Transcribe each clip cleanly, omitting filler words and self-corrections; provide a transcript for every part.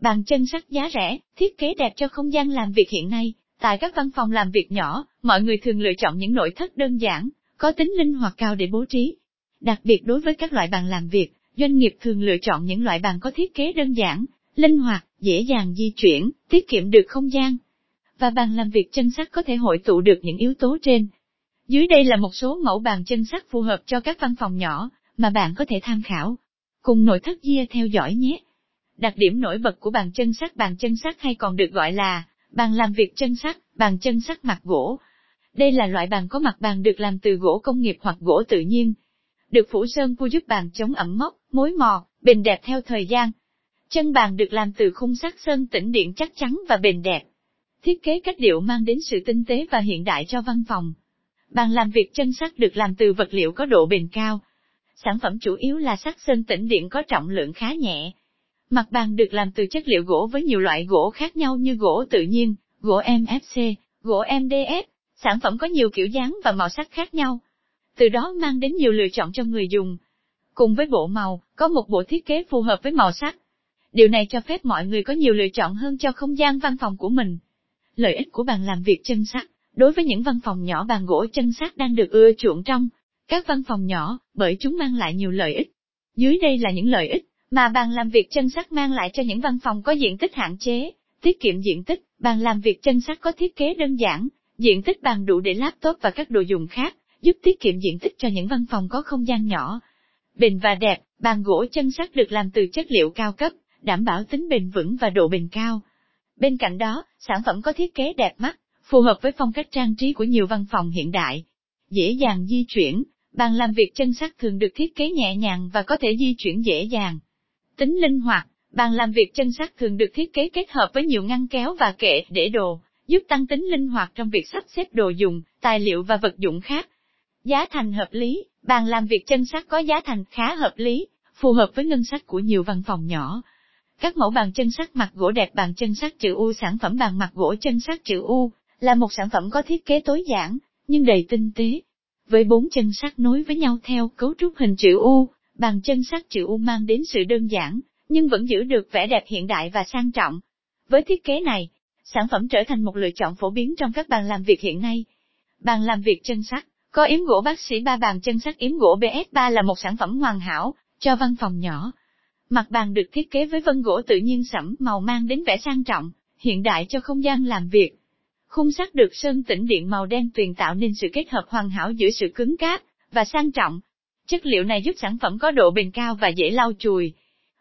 Bàn chân sắt giá rẻ, thiết kế đẹp cho không gian làm việc hiện nay. Tại các văn phòng làm việc nhỏ, mọi người thường lựa chọn những nội thất đơn giản, có tính linh hoạt cao để bố trí. Đặc biệt đối với các loại bàn làm việc, doanh nghiệp thường lựa chọn những loại bàn có thiết kế đơn giản, linh hoạt, dễ dàng di chuyển, tiết kiệm được không gian. Và bàn làm việc chân sắt có thể hội tụ được những yếu tố trên. Dưới đây là một số mẫu bàn chân sắt phù hợp cho các văn phòng nhỏ mà bạn có thể tham khảo. Cùng nội thất gia theo dõi nhé. Đặc điểm nổi bật của bàn chân sắt hay còn được gọi là bàn làm việc chân sắt mặt gỗ. Đây là loại bàn có mặt bàn được làm từ gỗ công nghiệp hoặc gỗ tự nhiên. Được phủ sơn PU giúp bàn chống ẩm mốc, mối mọt, bền đẹp theo thời gian. Chân bàn được làm từ khung sắt sơn tĩnh điện chắc chắn và bền đẹp. Thiết kế cách điệu mang đến sự tinh tế và hiện đại cho văn phòng. Bàn làm việc chân sắt được làm từ vật liệu có độ bền cao. Sản phẩm chủ yếu là sắt sơn tĩnh điện có trọng lượng khá nhẹ. Mặt bàn được làm từ chất liệu gỗ với nhiều loại gỗ khác nhau như gỗ tự nhiên, gỗ MFC, gỗ MDF. Sản phẩm có nhiều kiểu dáng và màu sắc khác nhau, từ đó mang đến nhiều lựa chọn cho người dùng. Cùng với bộ màu, có một bộ thiết kế phù hợp với màu sắc. Điều này cho phép mọi người có nhiều lựa chọn hơn cho không gian văn phòng của mình. Lợi ích của bàn làm việc chân sắt. Đối với những văn phòng nhỏ, bàn gỗ chân sắt đang được ưa chuộng trong các văn phòng nhỏ bởi chúng mang lại nhiều lợi ích. Dưới đây là những lợi ích mà bàn làm việc chân sắt mang lại cho những văn phòng có diện tích hạn chế. Tiết kiệm diện tích. Bàn làm việc chân sắt có thiết kế đơn giản, diện tích bàn đủ để laptop và các đồ dùng khác, giúp tiết kiệm diện tích cho những văn phòng có không gian nhỏ. Bền và đẹp. Bàn gỗ chân sắt được làm từ chất liệu cao cấp, đảm bảo tính bền vững và độ bền cao. Bên cạnh đó, sản phẩm có thiết kế đẹp mắt, phù hợp với phong cách trang trí của nhiều văn phòng hiện đại. Dễ dàng di chuyển. Bàn làm việc chân sắt thường được thiết kế nhẹ nhàng và có thể di chuyển dễ dàng. Tính linh hoạt. Bàn làm việc chân sắt thường được thiết kế kết hợp với nhiều ngăn kéo và kệ để đồ, giúp tăng tính linh hoạt trong việc sắp xếp đồ dùng, tài liệu và vật dụng khác. Giá thành hợp lý. Bàn làm việc chân sắt có giá thành khá hợp lý, phù hợp với ngân sách của nhiều văn phòng nhỏ. Các mẫu bàn chân sắt mặt gỗ đẹp. Bàn chân sắt chữ U. Sản phẩm bàn mặt gỗ chân sắt chữ U là một sản phẩm có thiết kế tối giản, nhưng đầy tinh tế. Với 4 chân sắt nối với nhau theo cấu trúc hình chữ U, bàn chân sắt chữ U mang đến sự đơn giản, nhưng vẫn giữ được vẻ đẹp hiện đại và sang trọng. Với thiết kế này, sản phẩm trở thành một lựa chọn phổ biến trong các bàn làm việc hiện nay. Bàn làm việc chân sắt có yếm gỗ bác sĩ 3. Bàn chân sắt yếm gỗ BS3 là một sản phẩm hoàn hảo cho văn phòng nhỏ. Mặt bàn được thiết kế với vân gỗ tự nhiên sẫm màu mang đến vẻ sang trọng, hiện đại cho không gian làm việc. Khung sắt được sơn tĩnh điện màu đen tuyền tạo nên sự kết hợp hoàn hảo giữa sự cứng cáp và sang trọng. Chất liệu này giúp sản phẩm có độ bền cao và dễ lau chùi.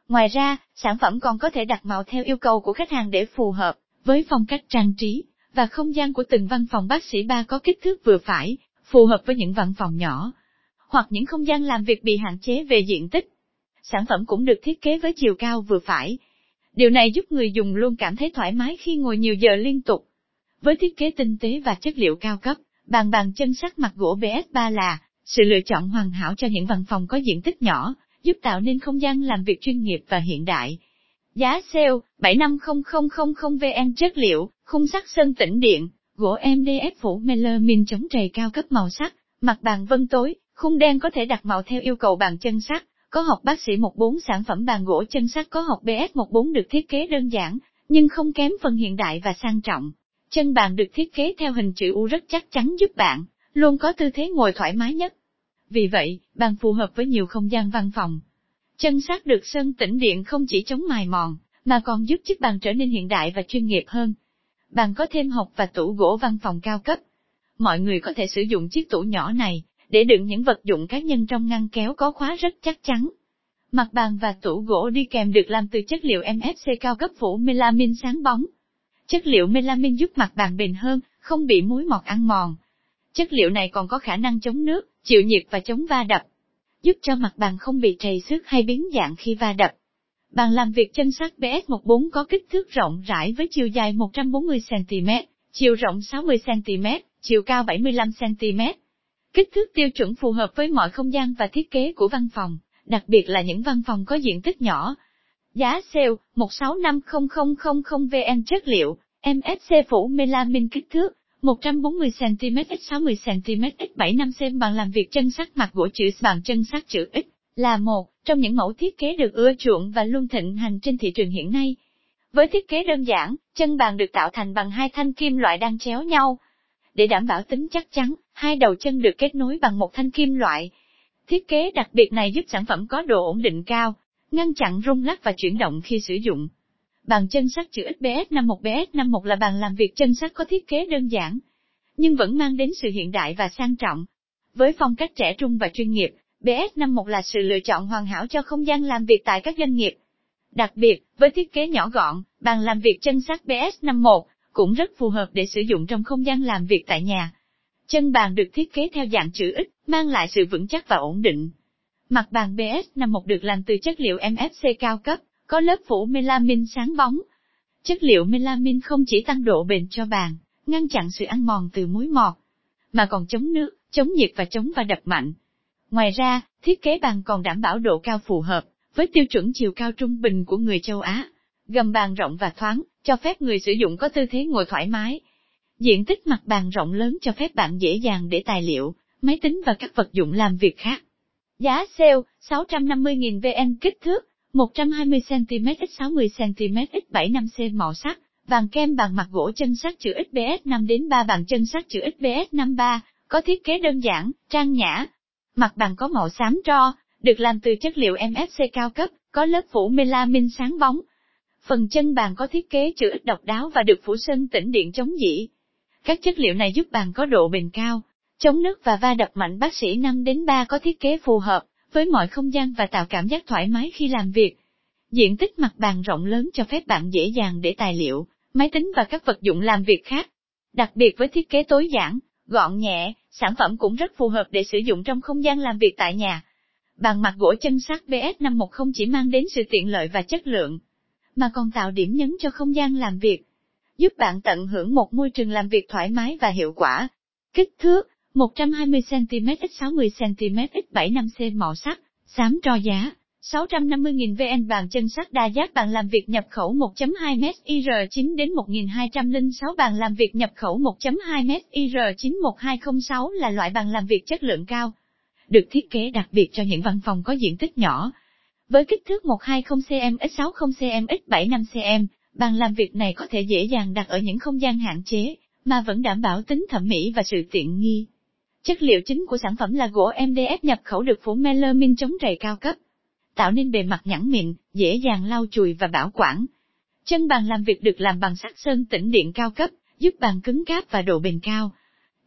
Ngoài ra, sản phẩm còn có thể đặt màu theo yêu cầu của khách hàng để phù hợp với phong cách trang trí và không gian của từng văn phòng. Bác sĩ 3 có kích thước vừa phải, phù hợp với những văn phòng nhỏ hoặc những không gian làm việc bị hạn chế về diện tích. Sản phẩm cũng được thiết kế với chiều cao vừa phải. Điều này giúp người dùng luôn cảm thấy thoải mái khi ngồi nhiều giờ liên tục. Với thiết kế tinh tế và chất liệu cao cấp, bàn chân sắt mặt gỗ BS3 là sự lựa chọn hoàn hảo cho những văn phòng có diện tích nhỏ, giúp tạo nên không gian làm việc chuyên nghiệp và hiện đại. Giá sale 750.000 VN. Chất liệu, khung sắt sơn tĩnh điện, gỗ MDF phủ melamine chống trầy cao cấp. Màu sắc, mặt bàn vân tối, khung đen có thể đặt màu theo yêu cầu. Bàn chân sắt có học bác sĩ 14. Sản phẩm bàn gỗ chân sắt có học BS14 được thiết kế đơn giản, nhưng không kém phần hiện đại và sang trọng. Chân bàn được thiết kế theo hình chữ U rất chắc chắn, giúp bạn luôn có tư thế ngồi thoải mái nhất. Vì vậy, bàn phù hợp với nhiều không gian văn phòng. Chân sắt được sơn tĩnh điện không chỉ chống mài mòn, mà còn giúp chiếc bàn trở nên hiện đại và chuyên nghiệp hơn. Bàn có thêm hộc và tủ gỗ văn phòng cao cấp. Mọi người có thể sử dụng chiếc tủ nhỏ này để đựng những vật dụng cá nhân trong ngăn kéo có khóa rất chắc chắn. Mặt bàn và tủ gỗ đi kèm được làm từ chất liệu MFC cao cấp phủ melamine sáng bóng. Chất liệu melamine giúp mặt bàn bền hơn, không bị muối mọt ăn mòn. Chất liệu này còn có khả năng chống nước, chịu nhiệt và chống va đập, giúp cho mặt bàn không bị trầy xước hay biến dạng khi va đập. Bàn làm việc chân sắt BS14 có kích thước rộng rãi với chiều dài 140 cm, chiều rộng 60 cm, chiều cao 75 cm. Kích thước tiêu chuẩn phù hợp với mọi không gian và thiết kế của văn phòng, đặc biệt là những văn phòng có diện tích nhỏ. Giá sale 165.000 VN. Chất liệu, MFC phủ melamine. Kích thước 140 cm x 60 cm x 75 cm. Bàn làm việc chân sắt mặt gỗ chữ Bàn chân sắt chữ X là một trong những mẫu thiết kế được ưa chuộng và luôn thịnh hành trên thị trường hiện nay. Với thiết kế đơn giản, chân bàn được tạo thành bằng hai thanh kim loại đang chéo nhau. Để đảm bảo tính chắc chắn, hai đầu chân được kết nối bằng một thanh kim loại. Thiết kế đặc biệt này giúp sản phẩm có độ ổn định cao, ngăn chặn rung lắc và chuyển động khi sử dụng. Bàn chân sắt chữ XBS51. BS51 là bàn làm việc chân sắt có thiết kế đơn giản, nhưng vẫn mang đến sự hiện đại và sang trọng. Với phong cách trẻ trung và chuyên nghiệp, BS51 là sự lựa chọn hoàn hảo cho không gian làm việc tại các doanh nghiệp. Đặc biệt, với thiết kế nhỏ gọn, bàn làm việc chân sắt BS51 cũng rất phù hợp để sử dụng trong không gian làm việc tại nhà. Chân bàn được thiết kế theo dạng chữ X, mang lại sự vững chắc và ổn định. Mặt bàn BS51 được làm từ chất liệu MFC cao cấp, có lớp phủ melamin sáng bóng. Chất liệu melamin không chỉ tăng độ bền cho bàn, ngăn chặn sự ăn mòn từ muối mọt, mà còn chống nước, chống nhiệt và chống va đập mạnh. Ngoài ra, thiết kế bàn còn đảm bảo độ cao phù hợp với tiêu chuẩn chiều cao trung bình của người châu Á. Gầm bàn rộng và thoáng, cho phép người sử dụng có tư thế ngồi thoải mái. Diện tích mặt bàn rộng lớn cho phép bạn dễ dàng để tài liệu, máy tính và các vật dụng làm việc khác. Giá sale 650.000 VN. Kích thước 120cm x 60cm x 75cm. Màu sắc: vàng kem. Bàn mặt gỗ chân sắt chữ XBS5-3. Bàn chân sắt chữ XBS53 có thiết kế đơn giản, trang nhã. Mặt bàn có màu xám tro, được làm từ chất liệu MFC cao cấp, có lớp phủ melamin sáng bóng. Phần chân bàn có thiết kế chữ X độc đáo và được phủ sơn tĩnh điện chống dỉ. Các chất liệu này giúp bàn có độ bền cao, chống nước và va đập mạnh. Bác sĩ 5-3 có thiết kế phù hợp với mọi không gian và tạo cảm giác thoải mái khi làm việc. Diện tích mặt bàn rộng lớn cho phép bạn dễ dàng để tài liệu, máy tính và các vật dụng làm việc khác. Đặc biệt với thiết kế tối giản, gọn nhẹ, sản phẩm cũng rất phù hợp để sử dụng trong không gian làm việc tại nhà. Bàn mặt gỗ chân sắt BS51 không chỉ mang đến sự tiện lợi và chất lượng, mà còn tạo điểm nhấn cho không gian làm việc, giúp bạn tận hưởng một môi trường làm việc thoải mái và hiệu quả. Kích thước 120cm x 60cm x 75cm. Màu sắc: xám tro. Giá 650.000 VN. Bàn chân sắt đa giác. Bàn làm việc nhập khẩu 1.2m IR9-1206. Bàn làm việc nhập khẩu 1.2m IR9-1206 là loại bàn làm việc chất lượng cao, được thiết kế đặc biệt cho những văn phòng có diện tích nhỏ. Với kích thước 120cm x 60cm x 75cm, bàn làm việc này có thể dễ dàng đặt ở những không gian hạn chế, mà vẫn đảm bảo tính thẩm mỹ và sự tiện nghi. Chất liệu chính của sản phẩm là gỗ MDF nhập khẩu được phủ melamin chống trầy cao cấp, tạo nên bề mặt nhẵn mịn, dễ dàng lau chùi và bảo quản. Chân bàn làm việc được làm bằng sắt sơn tĩnh điện cao cấp, giúp bàn cứng cáp và độ bền cao.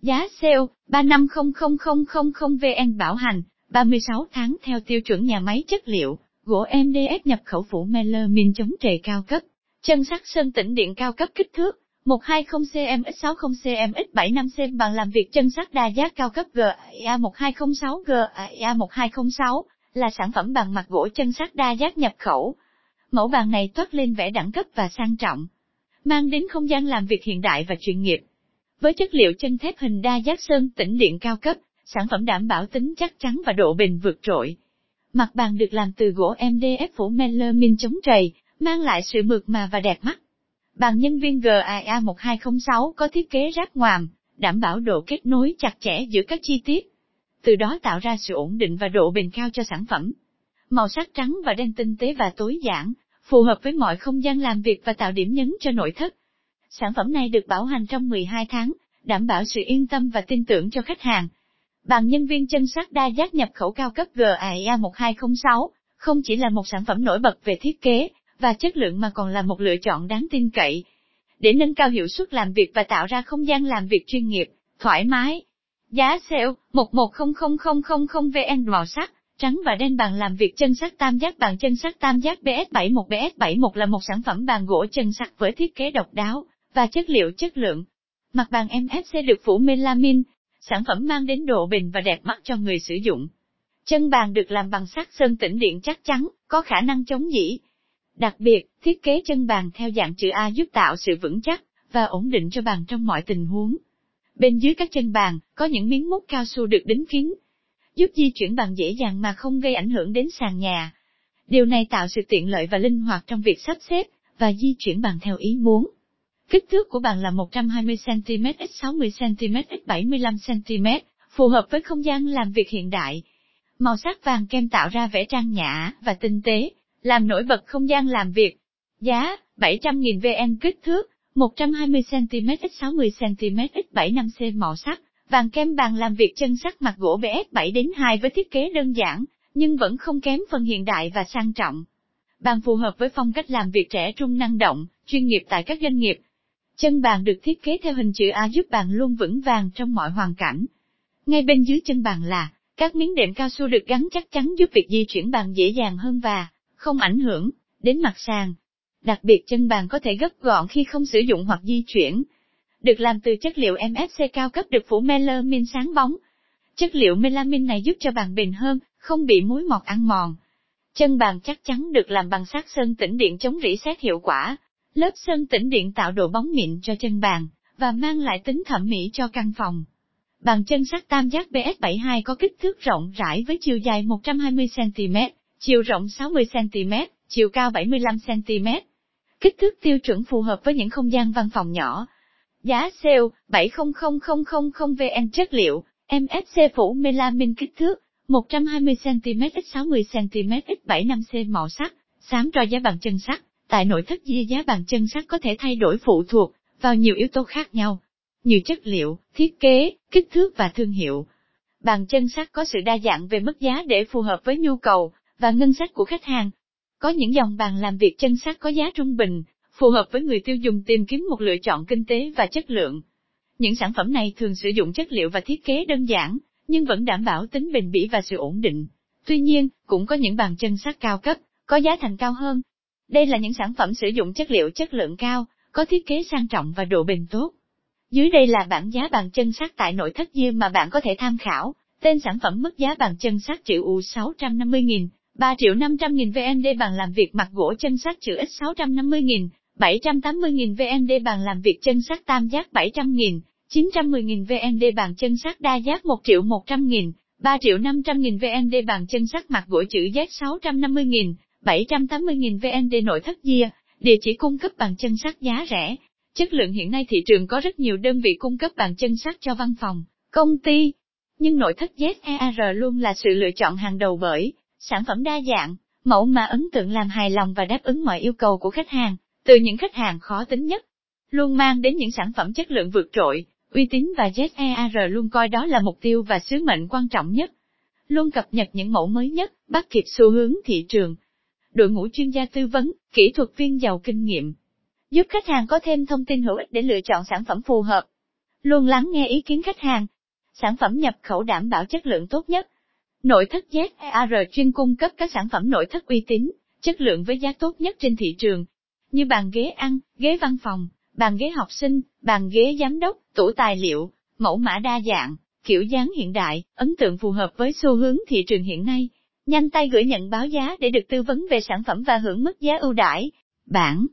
Giá sale 350.000 VN. Bảo hành 36 tháng theo tiêu chuẩn nhà máy. Chất liệu: gỗ MDF nhập khẩu phủ melamin chống trầy cao cấp, chân sắt sơn tĩnh điện cao cấp. Kích thước 120cm x 60cm x 75cm. Bàn làm việc chân sắt đa giác cao cấp GIA1206. GIA1206 là sản phẩm bàn mặt gỗ chân sắt đa giác nhập khẩu. Mẫu bàn này toát lên vẻ đẳng cấp và sang trọng, mang đến không gian làm việc hiện đại và chuyên nghiệp. Với chất liệu chân thép hình đa giác sơn tĩnh điện cao cấp, sản phẩm đảm bảo tính chắc chắn và độ bền vượt trội. Mặt bàn được làm từ gỗ MDF phủ melamin chống trầy, mang lại sự mượt mà và đẹp mắt. Bàn nhân viên GIA1206 có thiết kế ráp ngoàm, đảm bảo độ kết nối chặt chẽ giữa các chi tiết, từ đó tạo ra sự ổn định và độ bền cao cho sản phẩm. Màu sắc trắng và đen tinh tế và tối giản, phù hợp với mọi không gian làm việc và tạo điểm nhấn cho nội thất. Sản phẩm này được bảo hành trong 12 tháng, đảm bảo sự yên tâm và tin tưởng cho khách hàng. Bàn nhân viên chân sắt đa giác nhập khẩu cao cấp GIA1206 không chỉ là một sản phẩm nổi bật về thiết kế và chất lượng mà còn là một lựa chọn đáng tin cậy để nâng cao hiệu suất làm việc và tạo ra không gian làm việc chuyên nghiệp, thoải mái. Giá sale 110.000 VN. Màu sắc: trắng và đen. Bàn làm việc chân sắt tam giác. Bàn chân sắt tam giác BS71. BS71 là một sản phẩm bàn gỗ chân sắt với thiết kế độc đáo và chất liệu chất lượng. Mặt bàn MFC được phủ melamin, sản phẩm mang đến độ bền và đẹp mắt cho người sử dụng. Chân bàn được làm bằng sắt sơn tĩnh điện chắc chắn, có khả năng chống dỉ. Đặc biệt, thiết kế chân bàn theo dạng chữ A giúp tạo sự vững chắc và ổn định cho bàn trong mọi tình huống. Bên dưới các chân bàn, có những miếng mút cao su được đính kín, giúp di chuyển bàn dễ dàng mà không gây ảnh hưởng đến sàn nhà. Điều này tạo sự tiện lợi và linh hoạt trong việc sắp xếp và di chuyển bàn theo ý muốn. Kích thước của bàn là 120cm x 60cm x 75cm, phù hợp với không gian làm việc hiện đại. Màu sắc vàng kem tạo ra vẻ trang nhã và tinh tế, làm nổi bật không gian làm việc. Giá 700.000 VN, kích thước 120cm x 60cm x 75cm, màu sắc vàng kem. Bàn làm việc chân sắt mặt gỗ BF7-2 với thiết kế đơn giản, nhưng vẫn không kém phần hiện đại và sang trọng. Bàn phù hợp với phong cách làm việc trẻ trung, năng động, chuyên nghiệp tại các doanh nghiệp. Chân bàn được thiết kế theo hình chữ A giúp bàn luôn vững vàng trong mọi hoàn cảnh. Ngay bên dưới chân bàn là các miếng đệm cao su được gắn chắc chắn, giúp việc di chuyển bàn dễ dàng hơn và không ảnh hưởng đến mặt sàn. Đặc biệt, chân bàn có thể gấp gọn khi không sử dụng hoặc di chuyển. Được làm từ chất liệu MFC cao cấp, được phủ melamine sáng bóng. Chất liệu melamine này giúp cho bàn bền hơn, không bị muối mọt ăn mòn. Chân bàn chắc chắn được làm bằng sát sơn tĩnh điện chống rỉ sét hiệu quả. Lớp sơn tĩnh điện tạo độ bóng mịn cho chân bàn và mang lại tính thẩm mỹ cho căn phòng. Bàn chân sắt tam giác BF72 có kích thước rộng rãi với chiều dài 120cm, chiều rộng 60cm, chiều cao 75cm. Kích thước tiêu chuẩn phù hợp với những không gian văn phòng nhỏ. Giá sale 700.000 VN, chất liệu MFC, phủ melamine, kích thước 120cm x 60cm x 75cm, màu sắc xám tro. Giá bàn chân sắt tại nội thất dìa. Giá bàn chân sắt có thể thay đổi phụ thuộc vào nhiều yếu tố khác nhau, nhiều chất liệu, thiết kế, kích thước và thương hiệu. Bàn chân sắt có sự đa dạng về mức giá để phù hợp với nhu cầu và ngân sách của khách hàng. Có những dòng bàn làm việc chân sắt có giá trung bình, phù hợp với người tiêu dùng tìm kiếm một lựa chọn kinh tế và chất lượng. Những sản phẩm này thường sử dụng chất liệu và thiết kế đơn giản, nhưng vẫn đảm bảo tính bền bỉ và sự ổn định. Tuy nhiên, cũng có những bàn chân sắt cao cấp, có giá thành cao hơn. Đây là những sản phẩm sử dụng chất liệu chất lượng cao, có thiết kế sang trọng và độ bền tốt. Dưới đây là bảng giá bàn chân sắt tại nội thất dìa mà bạn có thể tham khảo. Tên sản phẩm, mức giá bàn chân sắt chữ U 650.000, 3.500.000 VND. Bàn làm việc mặt gỗ chân sắt chữ X 650.000, 780.000 VND. Bàn làm việc chân sắt tam giác 700.000, 910.000 VND. Bàn chân sắt đa giác 1.100.000, 3.500.000 VND. Bàn chân sắt mặt gỗ chữ Z 650.000, 780.000 VND. Nội thất dìa, địa chỉ cung cấp bàn chân sắt giá rẻ, chất lượng. Hiện nay thị trường có rất nhiều đơn vị cung cấp bàn chân sắt cho văn phòng, công ty, nhưng nội thất ZER luôn là sự lựa chọn hàng đầu bởi sản phẩm đa dạng, mẫu mã ấn tượng, làm hài lòng và đáp ứng mọi yêu cầu của khách hàng, từ những khách hàng khó tính nhất, luôn mang đến những sản phẩm chất lượng vượt trội, uy tín, và ZER luôn coi đó là mục tiêu và sứ mệnh quan trọng nhất. Luôn cập nhật những mẫu mới nhất, bắt kịp xu hướng thị trường. Đội ngũ chuyên gia tư vấn, kỹ thuật viên giàu kinh nghiệm, giúp khách hàng có thêm thông tin hữu ích để lựa chọn sản phẩm phù hợp. Luôn lắng nghe ý kiến khách hàng. Sản phẩm nhập khẩu đảm bảo chất lượng tốt nhất. Nội thất ZER chuyên cung cấp các sản phẩm nội thất uy tín, chất lượng với giá tốt nhất trên thị trường, như bàn ghế ăn, ghế văn phòng, bàn ghế học sinh, bàn ghế giám đốc, tủ tài liệu, mẫu mã đa dạng, kiểu dáng hiện đại, ấn tượng, phù hợp với xu hướng thị trường hiện nay. Nhanh tay gửi nhận báo giá để được tư vấn về sản phẩm và hưởng mức giá ưu đãi. Bản